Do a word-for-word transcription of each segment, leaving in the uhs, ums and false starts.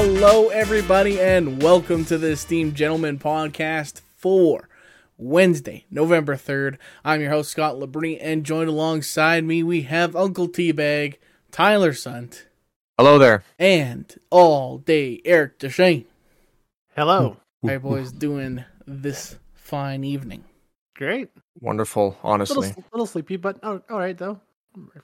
Hello, everybody, and welcome to the Esteemed Gentlemen Podcast for Wednesday, November third. I'm your host, Scott Labrie, and joined alongside me, we have Uncle Teabag, Tyler Sunt. Hello there. And all day, Eric Deshaies. Hello. How you boys doing this fine evening? Great. Wonderful, honestly. A little, little sleepy, but oh, all right, though.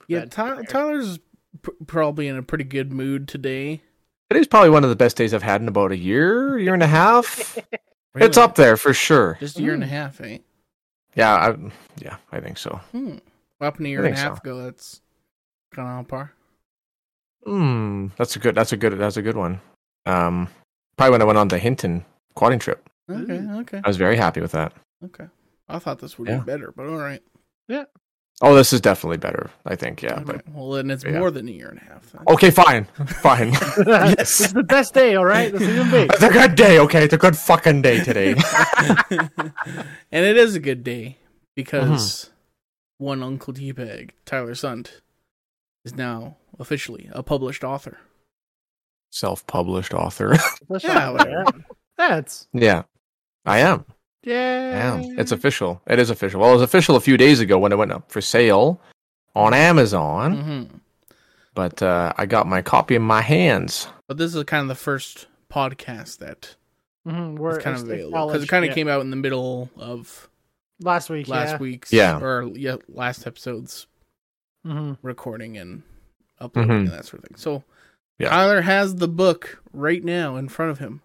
Yeah, Ty- Tyler's p- probably in a pretty good mood today. Today's probably one of the best days I've had in about a year, year and a half. Really? It's up there for sure. Just a year mm. and a half, eh? Yeah, I, yeah, I think so. Hmm. What happened a year and a half so. ago? That's kind of on par. Hmm. That's a good. That's a good. That's a good one. Um, probably when I went on the Hinton quadding trip. Okay. Okay. I was very happy with that. Okay. I thought this would yeah. be better, but all right. Yeah. Oh, this is definitely better, I think, yeah. But, right. Well, then it's yeah. more than a year and a half. Then. Okay, fine. Fine. Yes. This is the best day, all right? This is even big. It's a good day, okay? It's a good fucking day today. And it is a good day because uh-huh. one Uncle Teabag, Tyler Sunt, is now officially a published author. Self-published author. Yeah, whatever. That's... Yeah, I am. Yeah, it's official. It is official. Well, it was official a few days ago when it went up for sale on Amazon. Mm-hmm. But uh, I got my copy in my hands. But this is kind of the first podcast that mm-hmm. was kind of available because it kind of yeah. came out in the middle of last week, last yeah. week's yeah. or yeah, last episode's mm-hmm. recording and uploading mm-hmm. and that sort of thing. So yeah. Tyler has the book right now in front of him.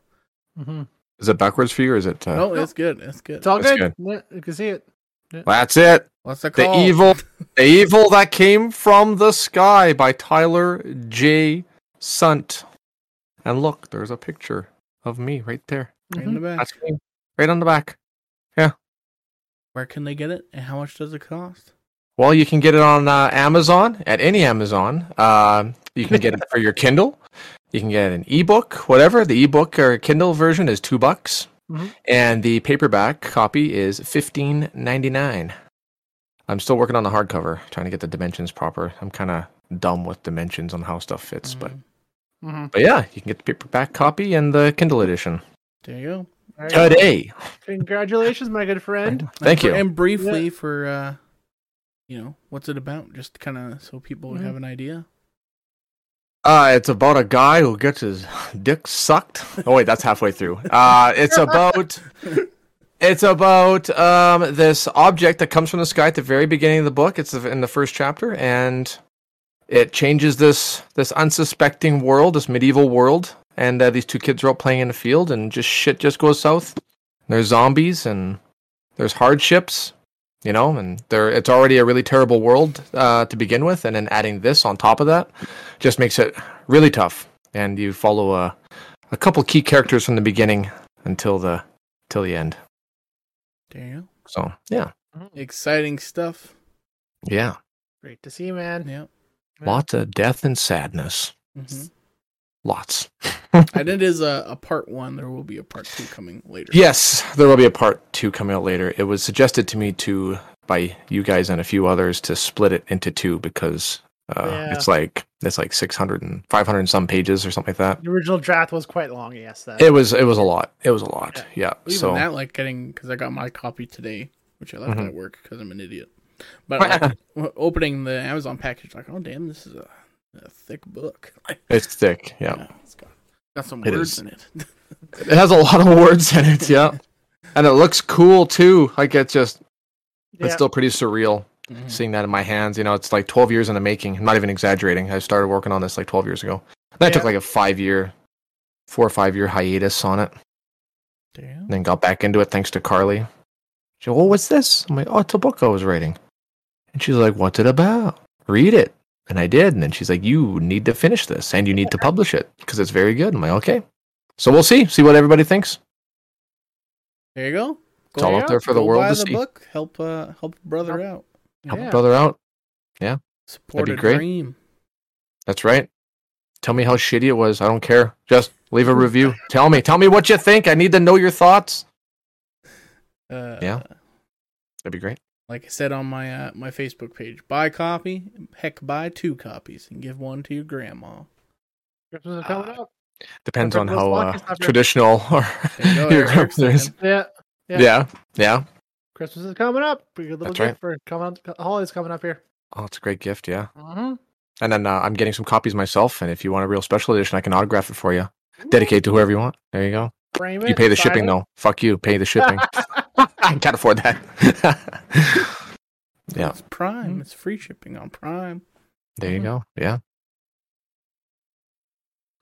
Mm-hmm. Is it backwards for you, or is it... Uh... No, it's good. It's good. It's all good. good. Yeah, you can see it. Yeah. Well, that's it. What's it called? The Evil, The Evil That Came From The Sky by Tyler J. Sunt. And look, there's a picture of me right there. Right mm-hmm. in the back. That's me. Right on the back. Yeah. Where can they get it, and how much does it cost? Well, you can get it on uh, Amazon, at any Amazon. Uh, you can get it for your Kindle. You can get an ebook, whatever. The ebook or Kindle version is two bucks, mm-hmm. and the paperback copy is fifteen ninety nine. I'm still working on the hardcover, trying to get the dimensions proper. I'm kind of dumb with dimensions on how stuff fits, mm-hmm. but mm-hmm. but yeah, you can get the paperback copy and the Kindle edition. There you go. Right. Today. Congratulations, my good friend. Thank you. And briefly yeah. for uh, you know, what's it about? Just kind of so people mm-hmm. would have an idea. Uh, it's about a guy who gets his dick sucked. Oh wait, that's halfway through. Uh, it's about it's about um this object that comes from the sky at the very beginning of the book. It's in the first chapter, and it changes this this unsuspecting world, this medieval world. And uh, these two kids are out playing in the field, and just shit just goes south. There's zombies, and there's hardships, you know, and there it's already a really terrible world uh, to begin with, and then adding this on top of that just makes it really tough. And you follow a a couple key characters from the beginning until the till the end. Damn. So yeah, exciting stuff. Yeah. Great to see you, man. Yep. Lots of death and sadness. Mm-hmm. Lots. And it is a, a part one. There will be a part two coming later. Yes, there will be a part two coming out later. It was suggested to me to by you guys and a few others to split it into two because uh, yeah. it's like it's like six hundred and five hundred and some pages or something like that. The original draft was quite long. Yes, that it was. It was a lot. It was a lot. Yeah. yeah. Even so that, like getting because I got my copy today, which I left mm-hmm. at work because I'm an idiot. But like, opening the Amazon package, like, oh damn, this is a, a thick book. It's thick. Yeah. yeah it's got Got some it words is. in it. It has a lot of words in it, yeah. And it looks cool, too. Like, it's just, yeah. it's still pretty surreal mm-hmm. seeing that in my hands. You know, it's like twelve years in the making. I'm not even exaggerating. I started working on this like twelve years ago. And yeah. I took like a five-year, four or five-year hiatus on it. Damn. And then got back into it thanks to Carly. She said, "Oh, what's this?" I'm like, "Oh, it's a book I was writing." And she's like, "What's it about? Read it." And I did, and then she's like, "You need to finish this, and you need to publish it, because it's very good." I'm like, "Okay." So we'll see. See what everybody thinks. There you go. go it's all out there for the go world buy to the see. Book. Help uh, help brother help, out. Help yeah. brother out. Yeah. Support That'd be a great. dream. That's right. Tell me how shitty it was. I don't care. Just leave a review. Tell me. Tell me what you think. I need to know your thoughts. Uh, yeah. That'd be great. Like I said on my uh, my Facebook page, buy a copy, heck, buy two copies and give one to your grandma. Christmas is coming uh, up. Depends on how uh, traditional or your group is. Yeah, yeah, yeah, yeah. Christmas is coming up. Pretty good little That's gift right. for coming. Holidays coming up here. Oh, it's a great gift. Yeah. Mm-hmm. And then uh, I'm getting some copies myself. And if you want a real special edition, I can autograph it for you. Dedicate to whoever you want. There you go. Frame it, you pay the shipping it. though. Fuck you. Pay the shipping. I can't afford that. Yeah. It's Prime. It's free shipping on Prime. There you mm-hmm. go. Yeah.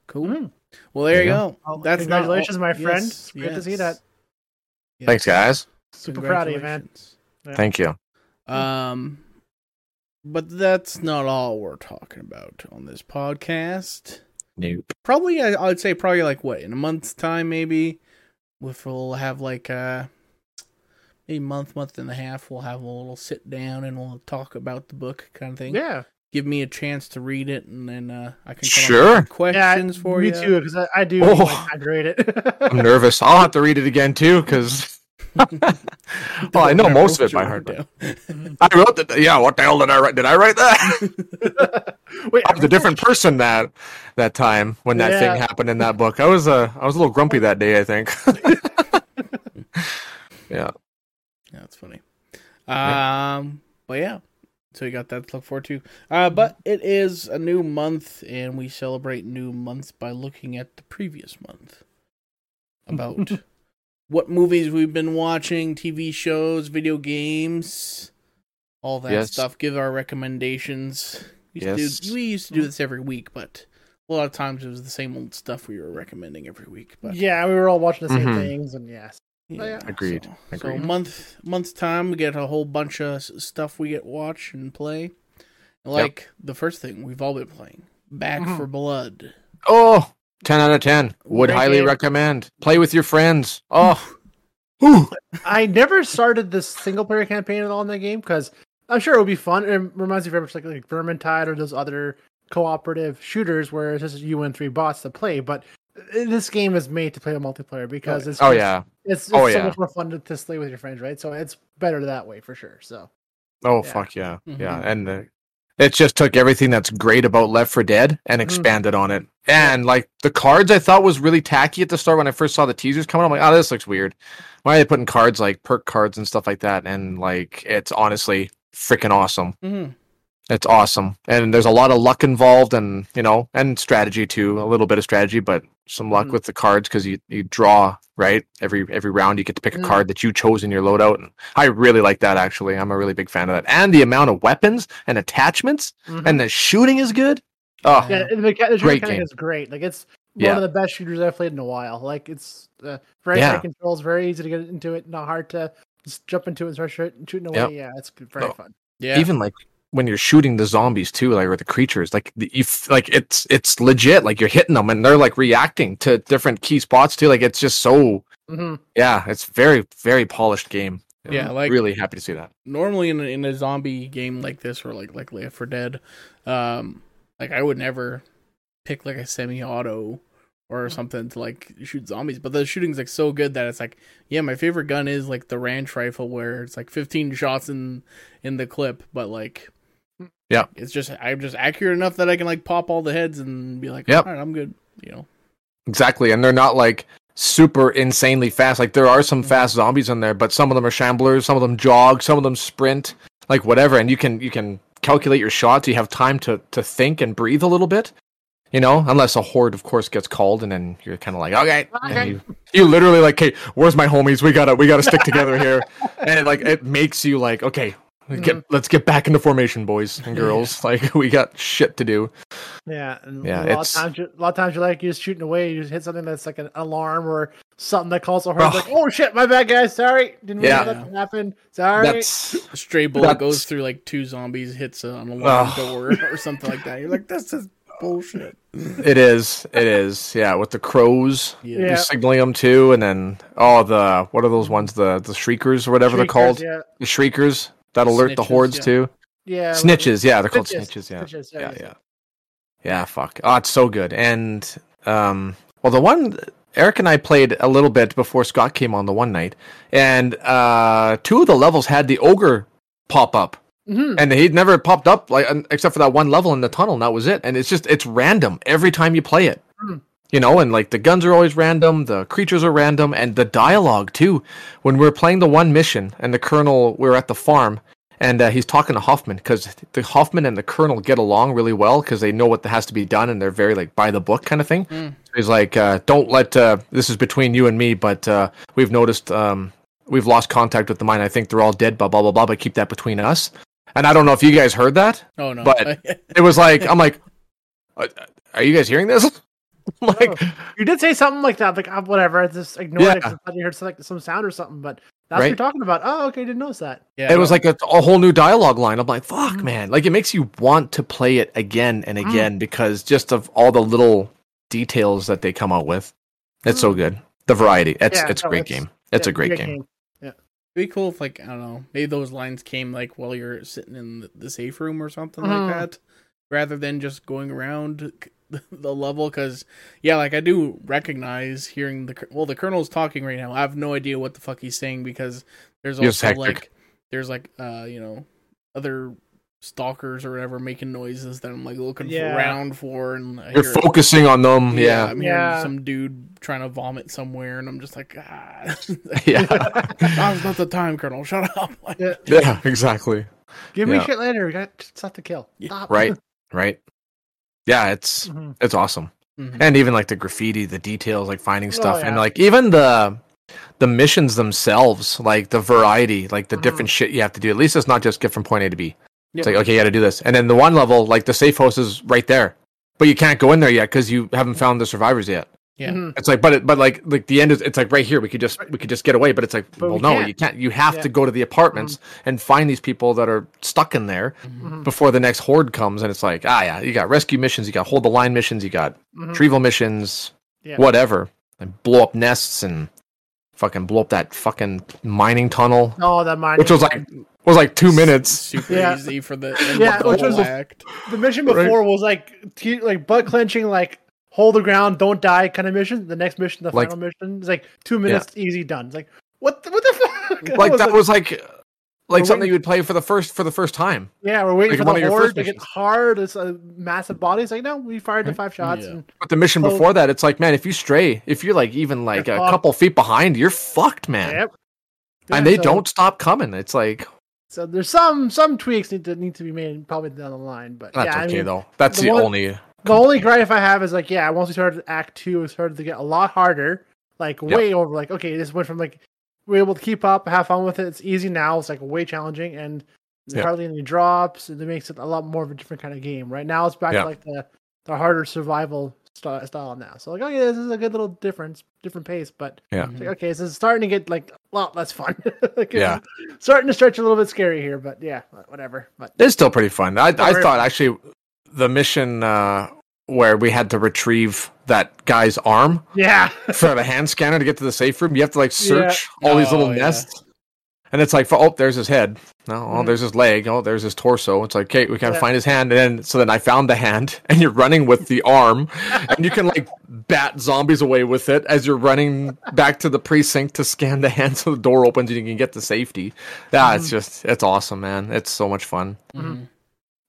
Cool. Mm-hmm. Well, there, there you go. go. That's Congratulations, not... my friend. Yes, Good yes. to see that. Yes. Thanks, guys. Super proud of you, man. Yeah. Thank you. Um, but that's not all we're talking about on this podcast. Nope. Probably, I, I'd say probably like what in a month's time, maybe. If we'll have like a maybe month, month and a half, we'll have a little sit down and we'll talk about the book kind of thing. Yeah. Give me a chance to read it, and then uh, I can come sure. up with questions yeah, for me you. Me too, because I, I do. Oh. Like, I grade it. I'm nervous. I'll have to read it again too, because. Well, I know most of it by heart. I wrote that. Yeah, what the hell did I write? Did I write that? Wait, I was a different person that that time when that yeah. thing happened in that book. I was uh, I was a little grumpy that day, I think. yeah, yeah, that's funny. Um, but yeah, so you got that to look forward to. Uh, but it is a new month, and we celebrate new months by looking at the previous month. About. What movies we've been watching, T V shows, video games, all that yes. stuff. Give our recommendations. We used, yes. to do, we used to do this every week, but a lot of times it was the same old stuff we were recommending every week. But yeah, we were all watching the same mm-hmm. things, and yes. Yeah. yeah. Agreed. So, Agreed. So month, month's time, we get a whole bunch of stuff we get watch and play. Like yep. the first thing we've all been playing, Back mm-hmm. for Blood. Oh! ten out of ten. Would Great highly game. recommend. Play with your friends. Oh. Ooh. I never started this single player campaign at all in that game because I'm sure it would be fun. It reminds me very much like, like Vermintide or those other cooperative shooters where it's just you and three bots to play. But this game is made to play a multiplayer because it's oh, just, yeah. it's, it's oh, so yeah. much more fun to, to play with your friends, right? So it's better that way for sure. So Oh yeah. fuck yeah. Mm-hmm. Yeah. And the It just took everything that's great about Left Four Dead and expanded mm. on it. And, like, the cards I thought was really tacky at the start when I first saw the teasers coming. I'm like, oh, this looks weird. Why are they putting cards, like, perk cards and stuff like that? And, like, it's honestly freaking awesome. Mm. It's awesome. And there's a lot of luck involved and, you know, and strategy, too. A little bit of strategy, but some luck mm. with the cards because you, you draw, right? Every every round you get to pick a card that you chose in your loadout. And I really like that, actually. I'm a really big fan of that. And the amount of weapons and attachments mm-hmm. and the shooting is good. Oh, yeah, the, mecha- the great mechanic game. is great. Like, it's one yeah. of the best shooters I've played in a while. Like, it's uh, very yeah. controls, very easy to get into it, not hard to just jump into it and start shooting away. Yep. Yeah, it's very oh. fun. Yeah, even like when you're shooting the zombies too, like or the creatures, like you, like it's it's legit. Like you're hitting them and they're like reacting to different key spots too. Like it's just so, mm-hmm. yeah, it's very very polished game. Yeah, I'm like really happy to see that. Normally in a, in a zombie game like this or like like Left four Dead, um, like I would never pick like a semi-auto or something to like shoot zombies, but the shooting's like so good that it's like, yeah, my favorite gun is like the ranch rifle where it's like fifteen shots in in the clip, but like. Yeah, it's just I'm just accurate enough that I can like pop all the heads and be like, yep. all right, I'm good, you know. Exactly, and they're not like super insanely fast. Like there are some mm-hmm. fast zombies in there, but some of them are shamblers, some of them jog, some of them sprint, like whatever. And you can you can calculate your shots. You have time to to think and breathe a little bit, you know. Unless a horde, of course, gets called, and then you're kind of like, okay, okay. You, you literally like, hey, where's my homies? We gotta we gotta stick together here, and it, like it makes you like, okay. Get, let's get back into formation, boys and girls. Like we got shit to do. Yeah, and yeah. A lot, of times you, a lot of times you're like you're just shooting away. You just hit something that's like an alarm or something that calls a horde. Oh. Like, oh shit, my bad, guys. Sorry, didn't yeah. really let that happen. Sorry. That's, a stray bullet that's, goes through like two zombies, hits an alarm oh. door or something like that. You're like, this is bullshit. It is. It is. Yeah, with the crows, yeah. you're signaling them too, and then oh, the what are those ones? The the shriekers or whatever shriekers, they're called. Yeah. The shriekers. That alert snitches, the hordes yeah. too. Yeah, snitches. Yeah, they're snitches, called snitches. Yeah, snitches, yeah, yeah, yeah. Yeah, fuck. Oh, it's so good. And um, well, the one Eric and I played a little bit before Scott came on the one night, and uh, two of the levels had the ogre pop up, mm-hmm. and he'd never popped up like except for that one level in the tunnel, and that was it. And it's just it's random every time you play it. Mm-hmm. You know, and like the guns are always random, the creatures are random, and the dialogue too. When we were playing the one mission and the colonel, we were at the farm, and uh, he's talking to Hoffman, because the Hoffman and the colonel get along really well because they know what has to be done and they're very like by the book kind of thing. Mm. So he's like, uh, don't let, uh, this is between you and me, but uh, we've noticed, um, we've lost contact with the mine. I think they're all dead, blah, blah, blah, blah, but keep that between us. And I don't know if you guys heard that. Oh, no. But it was like, I'm like, are you guys hearing this? Like oh, you did say something like that, like oh, whatever. I just ignored yeah. it because I thought you heard some, like, some sound or something, but that's right? What you're talking about. Oh, okay, didn't notice that. Yeah, it was like a, a whole new dialogue line. I'm like, fuck, mm. man! Like it makes you want to play it again and again mm. because just of all the little details that they come out with. It's mm. so good. The variety. It's yeah, it's, no, great it's, yeah, it's a great game. It's a great game. Yeah, it'd be cool if like I don't know, maybe those lines came like while you're sitting in the, the safe room or something mm. like that, rather than just going around the level, because yeah, like I do recognize hearing the well, the colonel's talking right now. I have no idea what the fuck he's saying because there's also like there's like uh you know other stalkers or whatever making noises that I'm like looking yeah. around for, and you're focusing it. on them. Yeah, yeah. I'm hearing yeah. some dude trying to vomit somewhere, and I'm just like, ah, yeah, now's not the time, Colonel. Shut up. Like, yeah. yeah, exactly. Give yeah. me shit later. We got stuff to kill. Stop. Right, right. Yeah, it's mm-hmm. it's awesome, mm-hmm. and even like the graffiti, the details, like finding stuff, oh, yeah. and like even the the missions themselves, like the variety, like the mm-hmm. different shit you have to do. At least it's not just get from point A to B. Yep. It's like okay, you got to do this, and then the one level, like the safe house is right there, but you can't go in there yet because you haven't found the survivors yet. Yeah, mm-hmm. it's like, but it, but like like the end is it's like right here. We could just we could just get away, but it's like but well, we no, can't. you can't. You have yeah. to go to the apartments mm-hmm. and find these people that are stuck in there mm-hmm. before the next horde comes. And it's like ah yeah, you got rescue missions, you got hold the line missions, you got mm-hmm. retrieval missions, yeah. whatever, and blow up nests and fucking blow up that fucking mining tunnel. Oh, that mining, which was like was like two minutes. Super yeah. easy for the yeah, the, which was act. The mission before right. was like t- like butt clenching like. Hold the ground, don't die kind of mission. The next mission, the like, final mission, is like two minutes, yeah. easy done. It's like what? The, what the fuck? Like that was like, like, like something you would play for the first for the first time. Yeah, we're waiting like for the horde to get hard. It's a massive body. It's like no, we fired right? the five shots. Yeah. And but the mission so, before that, it's like man, if you stray, if you're like even like a fucked. couple feet behind, you're fucked, man. Yep. Yeah, and they so, don't stop coming. It's like. So there's some some tweaks need to need to be made probably down the line, but that's yeah, okay I mean, though. That's the, the one, only. The only gripe I have is like, yeah, once we started Act Two, it started to get a lot harder. Like yep. way over. Like okay, this went from like we're able to keep up, have fun with it. It's easy now. It's like way challenging, and yep. hardly any drops. It makes it a lot more of a different kind of game. Right now, it's back yep. to like the, the harder survival st- style now. So like, okay, this is a good little difference, different pace. But yeah, like, okay, so it's starting to get like a lot less fun. Like, yeah, it's starting to stretch a little bit scary here. But yeah, whatever. But it's still pretty fun. I I thought actually. The mission uh, where we had to retrieve that guy's arm yeah. for the hand scanner to get to the safe room. You have to like search yeah. all oh, these little yeah. nests. And it's like, oh, there's his head. No, oh, mm-hmm. there's his leg. Oh, there's his torso. It's like, okay, we gotta yeah. find his hand. And then, so then I found the hand, and you're running with the arm, and you can like bat zombies away with it as you're running back to the precinct to scan the hand, so the door opens and you can get to safety. Yeah, mm-hmm. it's just, it's awesome, man. It's so much fun. Mm-hmm.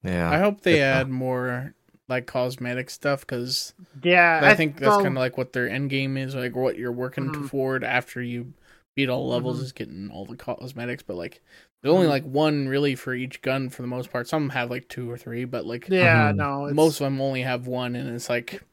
Yeah, I hope they add fun. more like cosmetic stuff because yeah, I, I think that's um, kind of like what their end game is, like what you're working mm-hmm. toward after you beat all levels mm-hmm. is getting all the cosmetics. But like, there's only like one really for each gun for the most part. Some have like two or three, but like yeah, mm-hmm. no, it's... most of them only have one, and it's like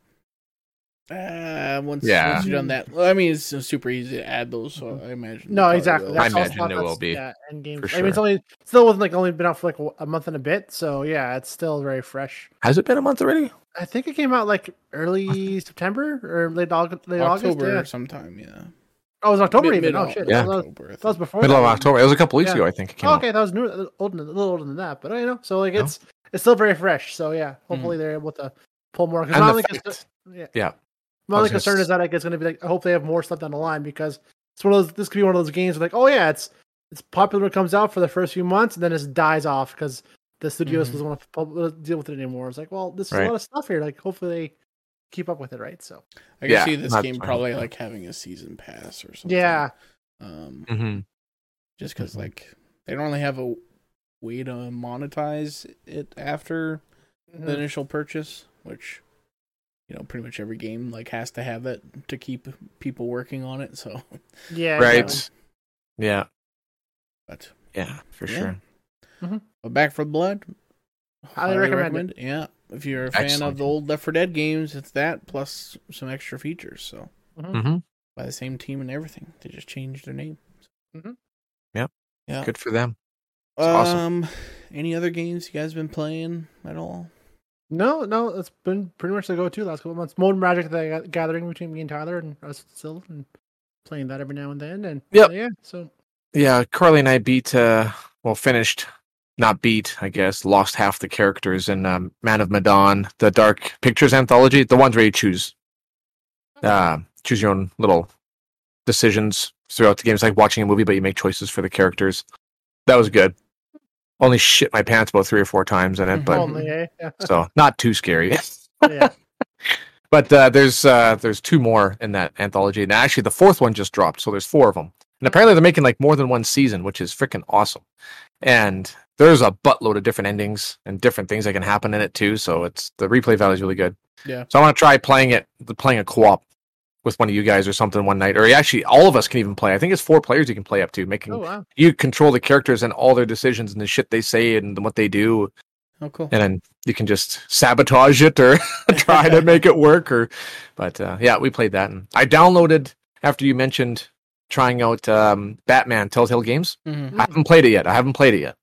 uh, once yeah. once you've done that, well, I mean, it's super easy to add those. So mm-hmm. I imagine no, exactly. That's I imagine it will be yeah, end game. For sure. I mean, it's only still wasn't like only been out for like a month and a bit, so yeah, it's still very fresh. Has it been a month already? I think it came out like early September or late, August, late October August, yeah. sometime. Yeah. Oh, it was October mid, even. Mid, oh shit, yeah. That was, that was before middle of October. It was a couple weeks yeah. ago, I think. It came oh, okay, out. That was new, old, a little older than that, but I you know. So like, no? it's it's still very fresh. So yeah, hopefully mm-hmm. they're able to pull more. And the fact, yeah. yeah. My only concern is that like, it's going to be like, I hope they have more stuff down the line because it's one of those, this could be one of those games where like, oh yeah, it's it's popular when it comes out for the first few months and then it dies off because the studios mm-hmm. doesn't want to deal with it anymore. It's like, well, this is right. a lot of stuff here. Like, hopefully they keep up with it, right? So I can yeah, see this game probably like having a season pass or something. Yeah. Um, mm-hmm. Just because like they don't really have a way to monetize it after mm-hmm. the initial purchase, which... you know, pretty much every game like has to have that to keep people working on it. So yeah, right, you know. yeah, but yeah, for yeah. sure. Mm-hmm. But Back four Blood, highly, highly recommend, recommend it. Yeah, if you're a fan Excellent. of the old Left four Dead games, it's that plus some extra features. So mm-hmm. by the same team and everything, they just changed their name. Mm-hmm. Yeah, yeah, good for them. It's um, awesome. Any other games you guys been playing at all? No, no, it's been pretty much the go-to last couple of months. Modern Magic, the gathering between me and Tyler, and us still and playing that every now and then. And yep. yeah, so yeah, Carly and I beat, uh, well, finished, not beat, I guess, lost half the characters in um, Man of Medan, the Dark Pictures Anthology, the ones where you choose, uh, choose your own little decisions throughout the game. It's like watching a movie, but you make choices for the characters. That was good. Only shit my pants about three or four times in it, but Only, eh? yeah. so not too scary. yeah. But uh, there's uh, there's two more in that anthology, and actually the fourth one just dropped, so there's four of them. And apparently they're making like more than one season, which is freaking awesome. And there's a buttload of different endings and different things that can happen in it too. So it's the replay value is really good. Yeah. So I want to try playing it, playing a co-op with one of you guys or something one night, or actually all of us can even play. I think it's four players you can play up to, making oh, wow. you control the characters and all their decisions and the shit they say and what they do. Oh, cool. And then you can just sabotage it or try to make it work. Or, but uh, yeah, we played that. And I downloaded, after you mentioned trying out um, Batman Telltale games. Mm-hmm. I haven't played it yet. I haven't played it yet.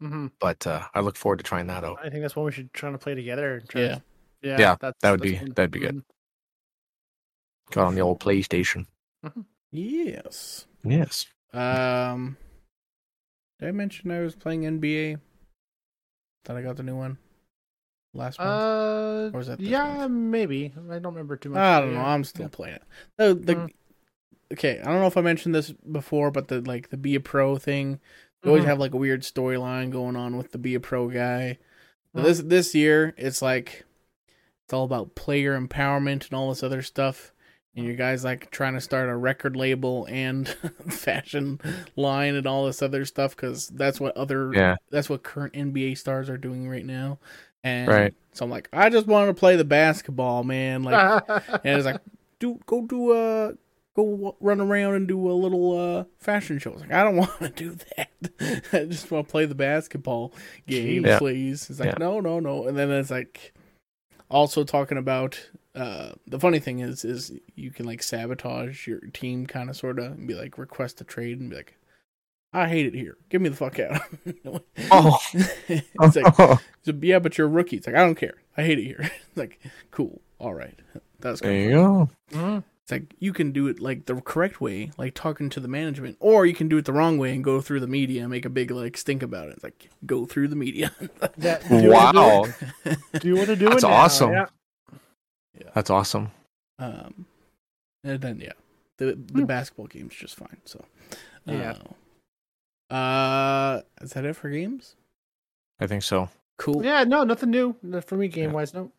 Mm-hmm. But uh, I look forward to trying that out. I think that's one we should try to play together. Try yeah. To, yeah. Yeah. That's, that would that's be, one. that'd be good. Got on the old PlayStation. Yes. Yes. Um, did I mention I was playing N B A? Thought I got the new one last month. Uh, or was that this yeah, month? maybe. I don't remember too much. I don't know. I'm still yeah. playing it. The, the, mm. Okay, I don't know if I mentioned this before, but the like the Be a Pro thing. They always mm-hmm. have like a weird storyline going on with the Be a Pro guy. Mm. This this year, it's like it's all about player empowerment and all this other stuff. And your guy's like trying to start a record label and fashion line and all this other stuff because that's what other yeah. that's what current N B A stars are doing right now. And right. so I'm like, I just wanted to play the basketball, man. Like, and it's like, do go do a go run around and do a little uh, fashion show. I was like, I don't want to do that. I just want to play the basketball game, yeah. please. It's like, yeah. no, no, no. And then it's like, also talking about. Uh, the funny thing is, is you can like sabotage your team, kind of, sort of, and be like request a trade, and be like, "I hate it here. Give me the fuck out." oh, it's like, it's a, yeah, but you're a rookie. It's like, I don't care. I hate it here. It's like, cool, all right, that's there you go. Mm-hmm. It's like you can do it like the correct way, like talking to the management, or you can do it the wrong way and go through the media and make a big like stink about it. It's like go through the media. that, do wow, you do, do you want to do it? That's now? awesome. Yeah. Yeah. That's awesome. Um, and then yeah, the the hmm. basketball game's just fine. So uh, yeah, uh, is that it for games? I think so. Cool. Yeah, no, nothing new for me game yeah. wise. No.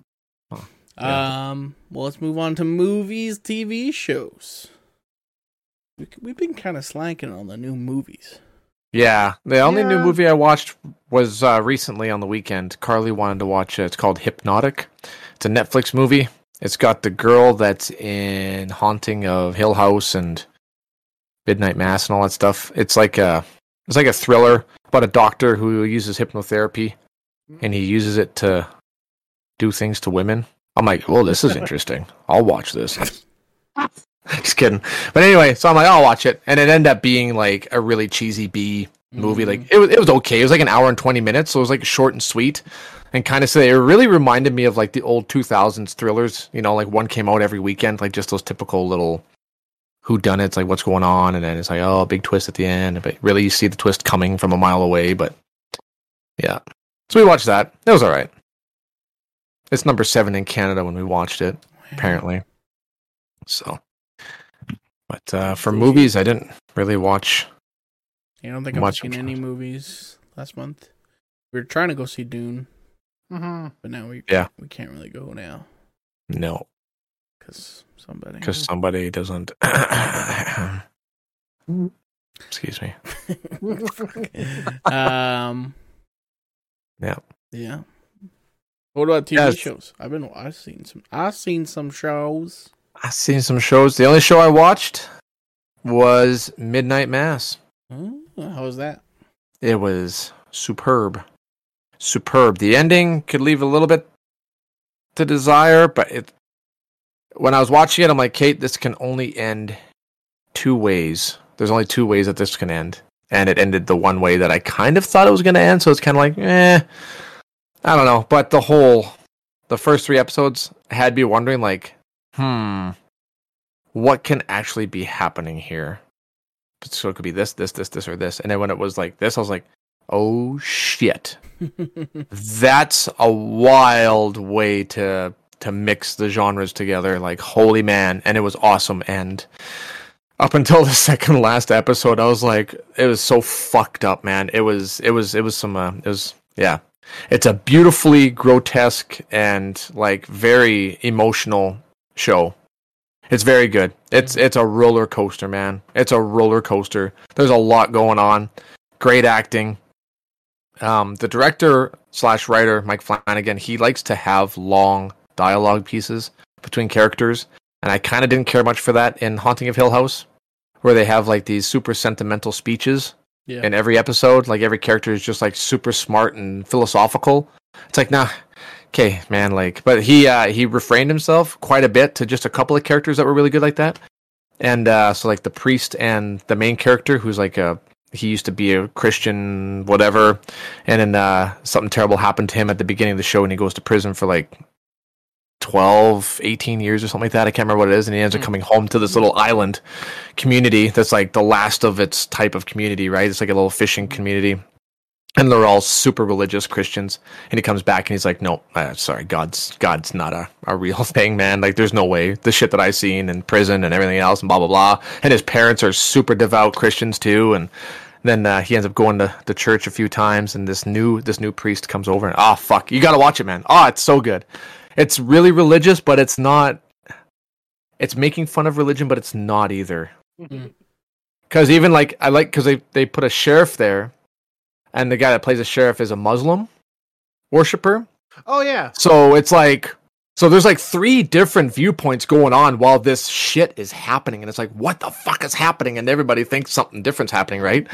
Huh. Yeah. Um. Well, let's move on to movies, T V shows. We, we've been kind of slacking on the new movies. Yeah, the only yeah. new movie I watched was uh, recently on the weekend. Carly wanted to watch it. It's called Hypnotic. It's a Netflix movie. It's got the girl that's in Haunting of Hill House and Midnight Mass and all that stuff. It's like a it's like a thriller about a doctor who uses hypnotherapy, and he uses it to do things to women. I'm like, well, this is interesting. I'll watch this. Just kidding. But anyway, so I'm like, I'll watch it, and it ended up being like a really cheesy B movie. Mm-hmm. Like it was, it was okay. It was like an hour and twenty minutes, so it was like short and sweet, and kind of say it really reminded me of like the old two thousands thrillers. You know, like one came out every weekend, like just those typical little whodunits, like what's going on, and then it's like oh, big twist at the end, but really you see the twist coming from a mile away. But yeah, so we watched that. It was all right. It's number seven in Canada when we watched it, apparently. So. But uh, for movies, I didn't really watch. I don't think I've seen any movies last month. We were trying to go see Dune, mm-hmm. but now we yeah. we can't really go now. No, because somebody because somebody doesn't. Excuse me. um. Yeah. Yeah. What about T V yes. shows? I've been I've seen some I've seen some shows. I've seen some shows. The only show I watched was Midnight Mass. Oh, how was that? It was superb. Superb. The ending could leave a little bit to desire, but it, when I was watching it, I'm like, Kate, this can only end two ways. There's only two ways that this can end. And it ended the one way that I kind of thought it was going to end, so it's kind of like, eh, I don't know. But the whole, the first three episodes had me wondering, like, hmm, what can actually be happening here? So it could be this, this, this, this, or this. And then when it was like this, I was like, oh, shit. That's a wild way to to mix the genres together. Like, holy man. And it was awesome. And up until the second last episode, I was like, it was so fucked up, man. It was, it was, it was some, uh, it was, yeah. It's a beautifully grotesque and like very emotional show. It's very good. It's, it's a roller coaster, man. It's a roller coaster. There's a lot going on. Great acting. Um, the director slash writer, Mike Flanagan, he likes to have long dialogue pieces between characters. And I kind of didn't care much for that in Haunting of Hill House, where they have like these super sentimental speeches yeah. in every episode. Like every character is just like super smart and philosophical. It's like, nah, okay, man. Like, but he uh, he refrained himself quite a bit to just a couple of characters that were really good like that. And uh, so like the priest and the main character, who's like a he used to be a Christian, whatever. And then uh, something terrible happened to him at the beginning of the show, and he goes to prison for like twelve, eighteen years or something like that. I can't remember what it is. And he ends up coming home to this little island community that's like the last of its type of community, right? It's like a little fishing community. And they're all super religious Christians. And he comes back and he's like, no, uh, sorry, God's God's not a, a real thing, man. Like, there's no way. The shit that I've seen in prison and everything else and blah, blah, blah. And his parents are super devout Christians too. And then uh, he ends up going to the church a few times. And this new this new priest comes over and, ah, oh, fuck, you got to watch it, man. Oh, it's so good. It's really religious, but it's not. It's making fun of religion, but it's not either. Because mm-hmm. even like I like because they, they put a sheriff there, and the guy that plays a sheriff is a Muslim worshiper. Oh yeah. So it's like so there's like three different viewpoints going on while this shit is happening, and it's like, what the fuck is happening? And everybody thinks something different's happening, right?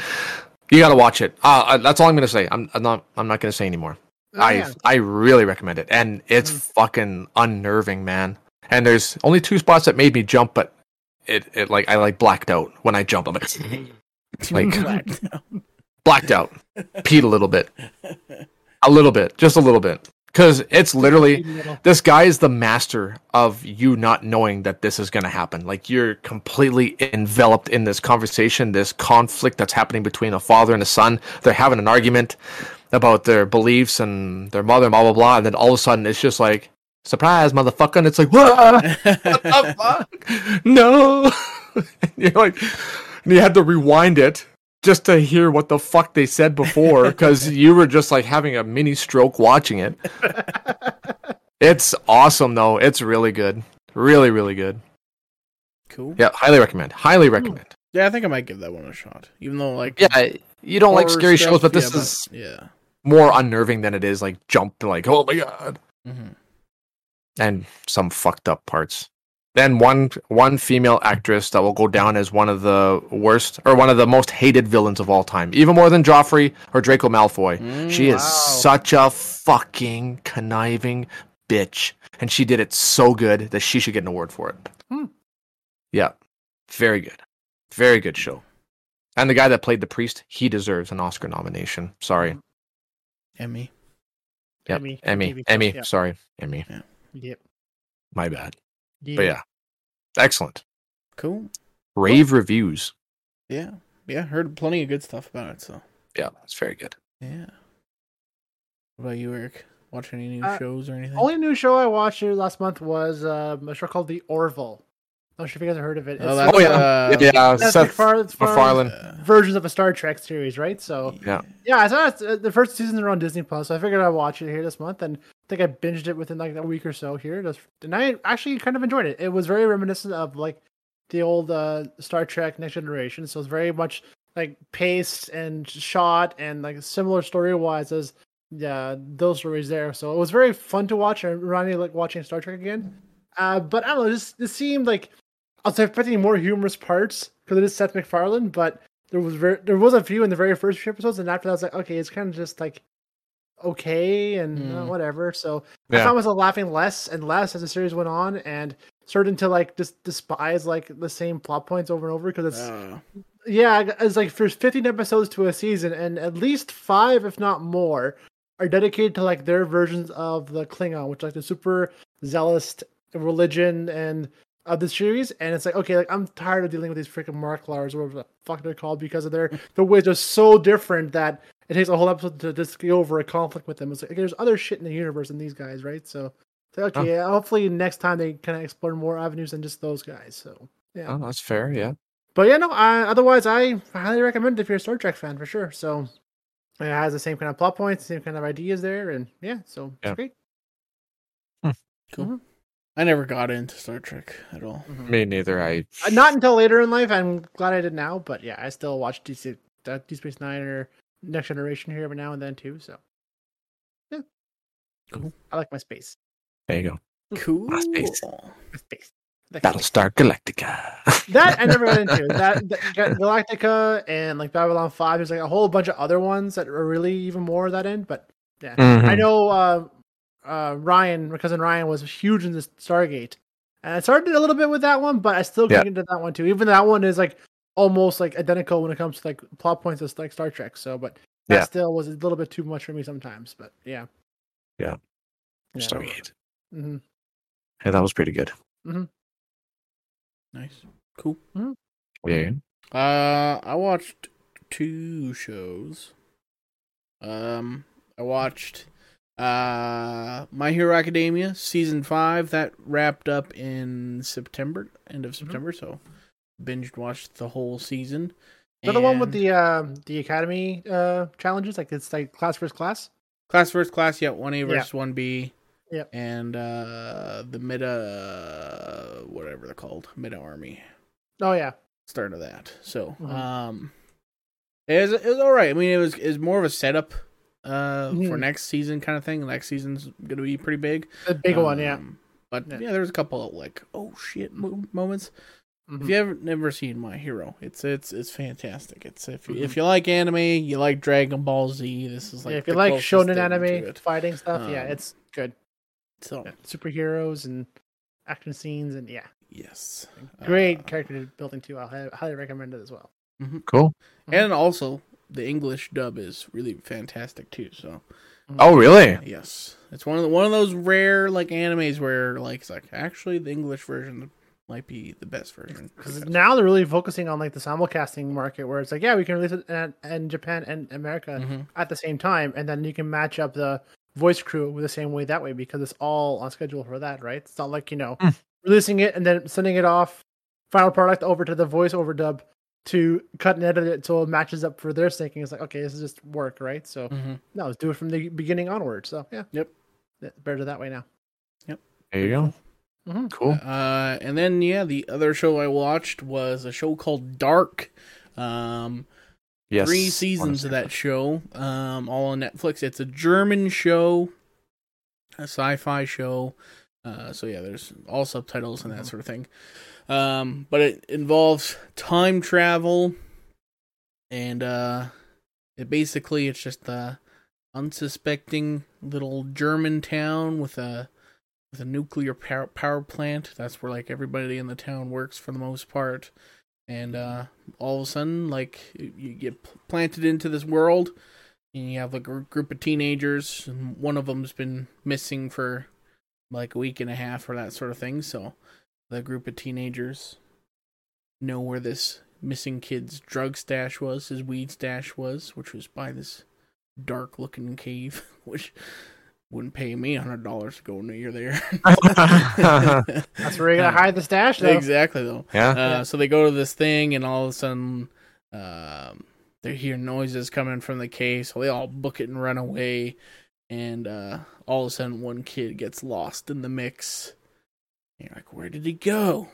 You got to watch it. Uh, that's all I'm gonna say. I'm, I'm not. I'm not gonna say anymore. Oh, I yeah. I really recommend it, and it's mm. fucking unnerving, man. And there's only two spots that made me jump, but it, it like I like blacked out when I jump. I'm like, like blacked out, blacked out, peed a little bit, a little bit, just a little bit, because it's literally this guy is the master of you not knowing that this is gonna happen. Like you're completely enveloped in this conversation, this conflict that's happening between a father and a son. They're having an argument about their beliefs and their mother, blah, blah, blah. And then all of a sudden, it's just like, surprise, motherfucker. And it's like, what the fuck? No. And you're like, and you had to rewind it just to hear what the fuck they said before, because you were just like having a mini stroke watching it. It's awesome, though. It's really good. Really, really good. Cool. Yeah, highly recommend. Highly recommend. Yeah, I think I might give that one a shot. Even though, like, yeah, you don't like scary stuff, shows, but this yeah, is. But, yeah. more unnerving than it is like jump like oh my god mm-hmm. and some fucked up parts. Then one one female actress that will go down as one of the worst or one of the most hated villains of all time, even more than Joffrey or Draco Malfoy. Mm, she is wow. such a fucking conniving bitch, and she did it so good that she should get an award for it. Hmm. Yeah, very good, very good show. And the guy that played the priest, he deserves an Oscar nomination. Sorry. Mm-hmm. Emmy. Yep. Emmy. Emmy. Emmy. Emmy. Yep. Sorry. Emmy. Yeah. Yep. My bad. Yeah. But yeah. Excellent. Cool. Rave cool. reviews. Yeah. Yeah. Heard plenty of good stuff about it. So. Yeah. It's very good. Yeah. What about you, Eric? Watch any new uh, shows or anything? Only new show I watched last month was um, a show called The Orville. I'm not sure if you guys have heard of it. It's oh, that's, oh yeah, uh, yeah. yeah that's Seth MacFarlane versions of a Star Trek series, right? So yeah, yeah. I saw it, uh, the first seasons are on Disney Plus, so I figured I'd watch it here this month, and I think I binged it within like a week or so here. Just, and I actually kind of enjoyed it. It was very reminiscent of like the old uh, Star Trek Next Generation, so it's very much like paced and shot and like similar story wise as yeah, those stories there. So it was very fun to watch. I reminded me like watching Star Trek again. Uh, but I don't know, this this seemed like I was expecting more humorous parts because it is Seth MacFarlane, but there was very, there was a few in the very first few episodes, and after that I was like, okay, it's kind of just like okay and mm. uh, whatever. So yeah. I found myself laughing less and less as the series went on, and starting to like just despise like the same plot points over and over because it's uh. yeah, it's like there's fifteen episodes to a season, and at least five, if not more, are dedicated to like their versions of the Klingon, which like the super zealous religion and of the series. And it's like, okay, like I'm tired of dealing with these freaking Marklars or whatever the fuck they're called because of their their ways are so different that it takes a whole episode to just go over a conflict with them. It's like, okay, there's other shit in the universe than these guys, right? So, so okay, oh. yeah, hopefully next time they kind of explore more avenues than just those guys. So yeah, oh, that's fair. Yeah, but yeah, no. I, otherwise, I highly recommend it if you're a Star Trek fan for sure. So it has the same kind of plot points, same kind of ideas there, and yeah, so yeah. it's great. Hmm. Cool. Mm-hmm. I never got into Star Trek at all. Mm-hmm. Me neither. I not until later in life. I'm glad I did now, but yeah, I still watch D C, uh, Deep Space Nine or Next Generation here every now and then too. So yeah, cool. I like my space. There you go. Cool. My space. My space. Like Battlestar Galactica. That I never got into. That, that Galactica and like Babylon five. There's like a whole bunch of other ones that are really even more of that end. But yeah, mm-hmm. I know. Uh, Uh, Ryan, my cousin Ryan, was huge in the Stargate, and I started a little bit with that one, but I still get yeah. into that one too. Even that one is like almost like identical when it comes to like plot points as like Star Trek. So, but that yeah. still was a little bit too much for me sometimes. But yeah, yeah, yeah. Stargate. Mm-hmm. Yeah, that was pretty good. Mm-hmm. Nice, cool. Mm-hmm. Yeah. Uh, I watched two shows. Um, I watched. Uh, My Hero Academia season five that wrapped up in September, end of September. Mm-hmm. So, binged watched the whole season. And... the one with the uh, the academy uh challenges, like it's like class versus class, class versus class. Yeah, one A versus one B. Yeah, and uh, the Mida, uh, whatever they're called, Mida Army. Oh yeah, start of that. So mm-hmm. um, it was it was all right. I mean, it was it was more of a setup. Uh, mm-hmm. for next season kind of thing. Next season's gonna be pretty big. A big um, one, yeah. But yeah. yeah, there was a couple of like oh shit moments. Mm-hmm. If you haven't never seen My Hero, it's it's it's fantastic. It's if you, mm-hmm. if you like anime, you like Dragon Ball Z. This is like yeah, if you like shonen anime fighting stuff, um, yeah, it's good. So yeah, superheroes and action scenes and yeah, yes, great uh, character building too. I highly recommend it as well. Mm-hmm. Cool, mm-hmm. and also. The English dub is really fantastic too. So, oh really? Yes, it's one of the, one of those rare like animes where like it's like actually the English version might be the best version because now they're really focusing on like the simulcasting market where it's like yeah we can release it in, in Japan and America mm-hmm. at the same time and then you can match up the voice crew with the same way that way because it's all on schedule for that right. It's not like you know mm. releasing it and then sending it off final product over to the voiceover dub. To cut and edit it so it matches up for their thinking. It's like, okay, this is just work, right? So, mm-hmm. no, let's do it from the beginning onward. So, yeah. Yep. Better that way now. Yep. There you go. Mm-hmm. Cool. Uh, and then, yeah, the other show I watched was a show called Dark. Um, yes. Three seasons of that show, um, all on Netflix. It's a German show, a sci-fi show. Uh, so, yeah, there's all subtitles and that mm-hmm. sort of thing. Um, but it involves time travel, and uh, it basically it's just a unsuspecting little German town with a with a nuclear power, power plant. That's where like everybody in the town works for the most part, and uh, all of a sudden like you get planted into this world, and you have like a group of teenagers, and one of them's been missing for like a week and a half or that sort of thing. So. The group of teenagers know where this missing kid's drug stash was, his weed stash was, which was by this dark-looking cave, which wouldn't pay me one hundred dollars to go near there. That's where you're going to hide the stash, though. Exactly, though. Yeah. Uh, yeah. So they go to this thing, and all of a sudden um, they hear noises coming from the cave, so they all book it and run away, and uh, all of a sudden one kid gets lost in the mix. You're like, where did he go?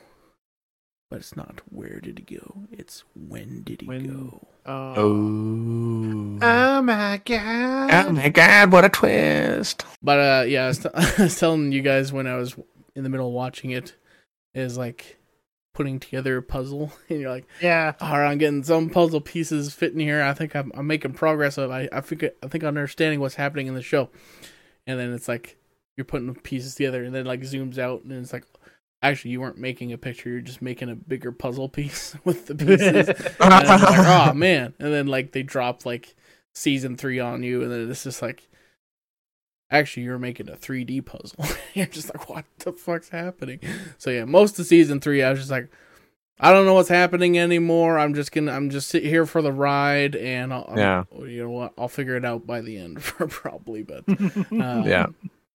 But it's not where did he go, it's when did he when... go. Oh. oh. Oh my god. Oh my god, what a twist. But uh, yeah, I was, t- I was telling you guys when I was in the middle of watching it, it was like putting together a puzzle. And you're like, yeah, all right, I'm getting some puzzle pieces fitting here. I think I'm, I'm making progress. Of I, I, think, I think I'm understanding what's happening in the show. And then it's like, you're putting the pieces together and then like zooms out and it's like, actually, you weren't making a picture. You're just making a bigger puzzle piece with the pieces. And like, oh, man. And then, like, they drop, like, season three on you. And then it's just like, actually, you're making a three D puzzle. You're just like, what the fuck's happening? So, yeah, most of season three, I was just like, I don't know what's happening anymore. I'm just going to, I'm just sit here for the ride. And, I'll, yeah. I'll, you know what? I'll figure it out by the end, probably. But, um, yeah.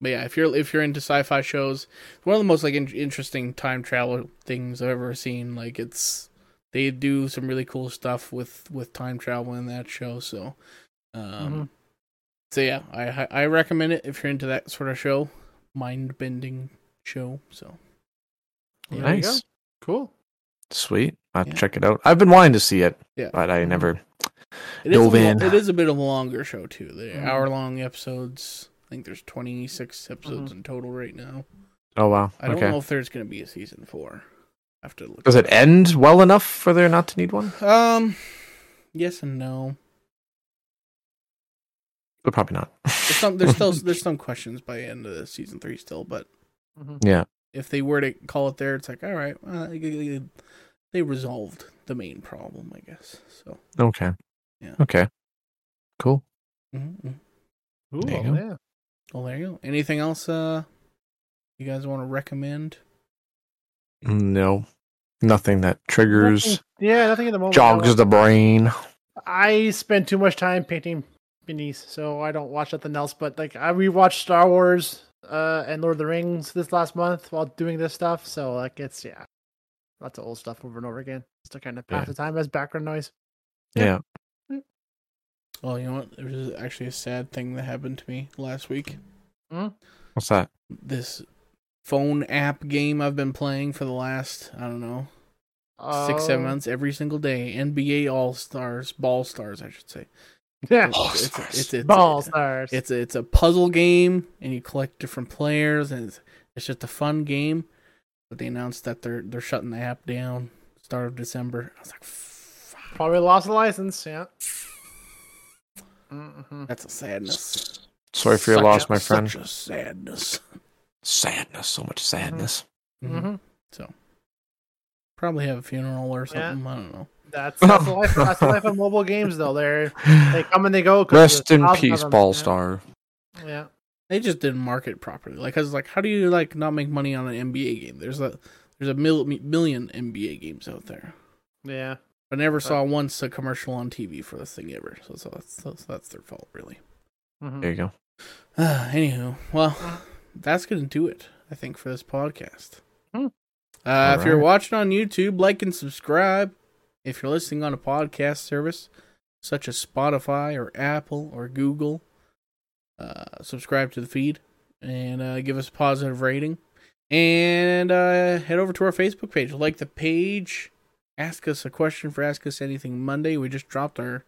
But yeah, if you're if you're into sci-fi shows, it's one of the most like in- interesting time travel things I've ever seen. Like it's they do some really cool stuff with, with time travel in that show. So, um, mm-hmm. so yeah, I I recommend it if you're into that sort of show, mind bending show. So there nice, you go. Cool, sweet. I'll yeah. check it out. I've been wanting to see it, yeah. but I never it dove is in. Lo- it is a bit of a longer show too. The mm-hmm. hour long episodes. I think there's twenty-six episodes mm-hmm. in total right now. Oh, wow. I don't okay. know if there's going to be a season four. I have to look. Does it up. End well enough for there not to need one? Um, yes and no. But probably not. There's some, there's still there's some questions by the end of the season three still, but mm-hmm. yeah, if they were to call it there, it's like, all right, well, they resolved the main problem, I guess. So okay. Yeah. Okay. Cool. Mm-hmm. Ooh, there you go. Yeah. Well, there you go. Anything else uh, you guys want to recommend? No. Nothing that triggers. Nothing, yeah, nothing at the moment. Jogs the brain. I spend too much time painting beneath, so I don't watch nothing else. But like, I rewatched Star Wars uh, and Lord of the Rings this last month while doing this stuff. So like, it's, yeah, lots of old stuff over and over again. Just to kind of pass yeah. the time as background noise. Yeah. yeah. Well, you know what? There was actually a sad thing that happened to me last week. Mm? What's that? This phone app game I've been playing for the last, I don't know, uh... six, seven months every single day. N B A All-Stars, Ball Stars, I should say. Yeah, it's, it's, it's, it's, it's, Ball it's, Stars. It's, it's a puzzle game, and you collect different players, and it's, it's just a fun game. But they announced that they're they're shutting the app down start of December. I was like, fuck. Probably lost the license, yeah. Mm-hmm. That's a sadness. Sorry for your such loss, a, my friend. Such a sadness. Sadness. So much sadness. Mm-hmm. Mm-hmm. So, probably have a funeral or something. Yeah. I don't know. That's, that's, the life, that's the life of mobile games, though. They're, they come and they go. Rest in peace, Ball Star. Yeah. yeah. They just didn't market properly. Like, I was like, how do you like not make money on an N B A game? There's a there's a mil- million N B A games out there. Yeah. I never saw once a commercial on T V for this thing ever, so, so, that's, so that's their fault, really. Mm-hmm. There you go. Uh, anywho, well, that's going to do it, I think, for this podcast. Mm. Uh, if right. you're watching on YouTube, like and subscribe. If you're listening on a podcast service, such as Spotify or Apple or Google, uh, subscribe to the feed and uh, give us a positive rating. And uh, head over to our Facebook page. Like the page. Ask us a question for Ask Us Anything Monday. We just dropped our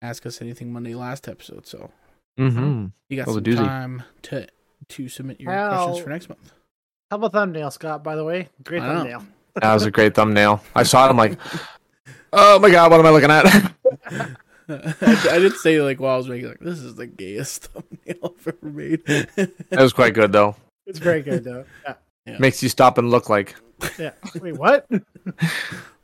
Ask Us Anything Monday last episode, so mm-hmm. you got well, some time to to submit your how, questions for next month. How about thumbnail, Scott, by the way? Great I thumbnail. That was a great thumbnail. I saw it. I'm like, oh my God, what am I looking at? I, I did say, like, while I was making like, this is the gayest thumbnail I've ever made. That was quite good, though. It's very good, though. Yeah. Yeah. Makes you stop and look like. Yeah. Wait, what?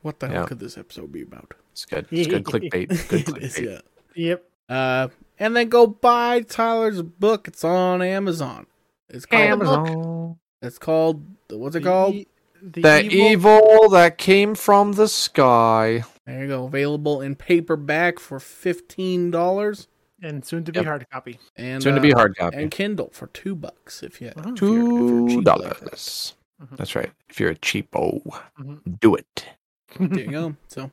What the yeah. hell could this episode be about? It's good. It's good clickbait. Good clickbait. Yeah. Yep. Uh, and then go buy Tyler's book. It's on Amazon. It's called Amazon. It's called what's it the, called? The, the evil... evil that came from the sky. There you go. Available in paperback for fifteen dollars, and soon to be yep. hard copy. And soon uh, to be hard copy. And Kindle for two bucks if you oh. two dollars. Like that. That's right. If you're a cheapo, mm-hmm. do it. There you go. So,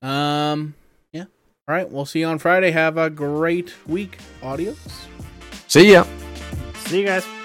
um, yeah. All right. We'll see you on Friday. Have a great week, audience. See ya. See you guys.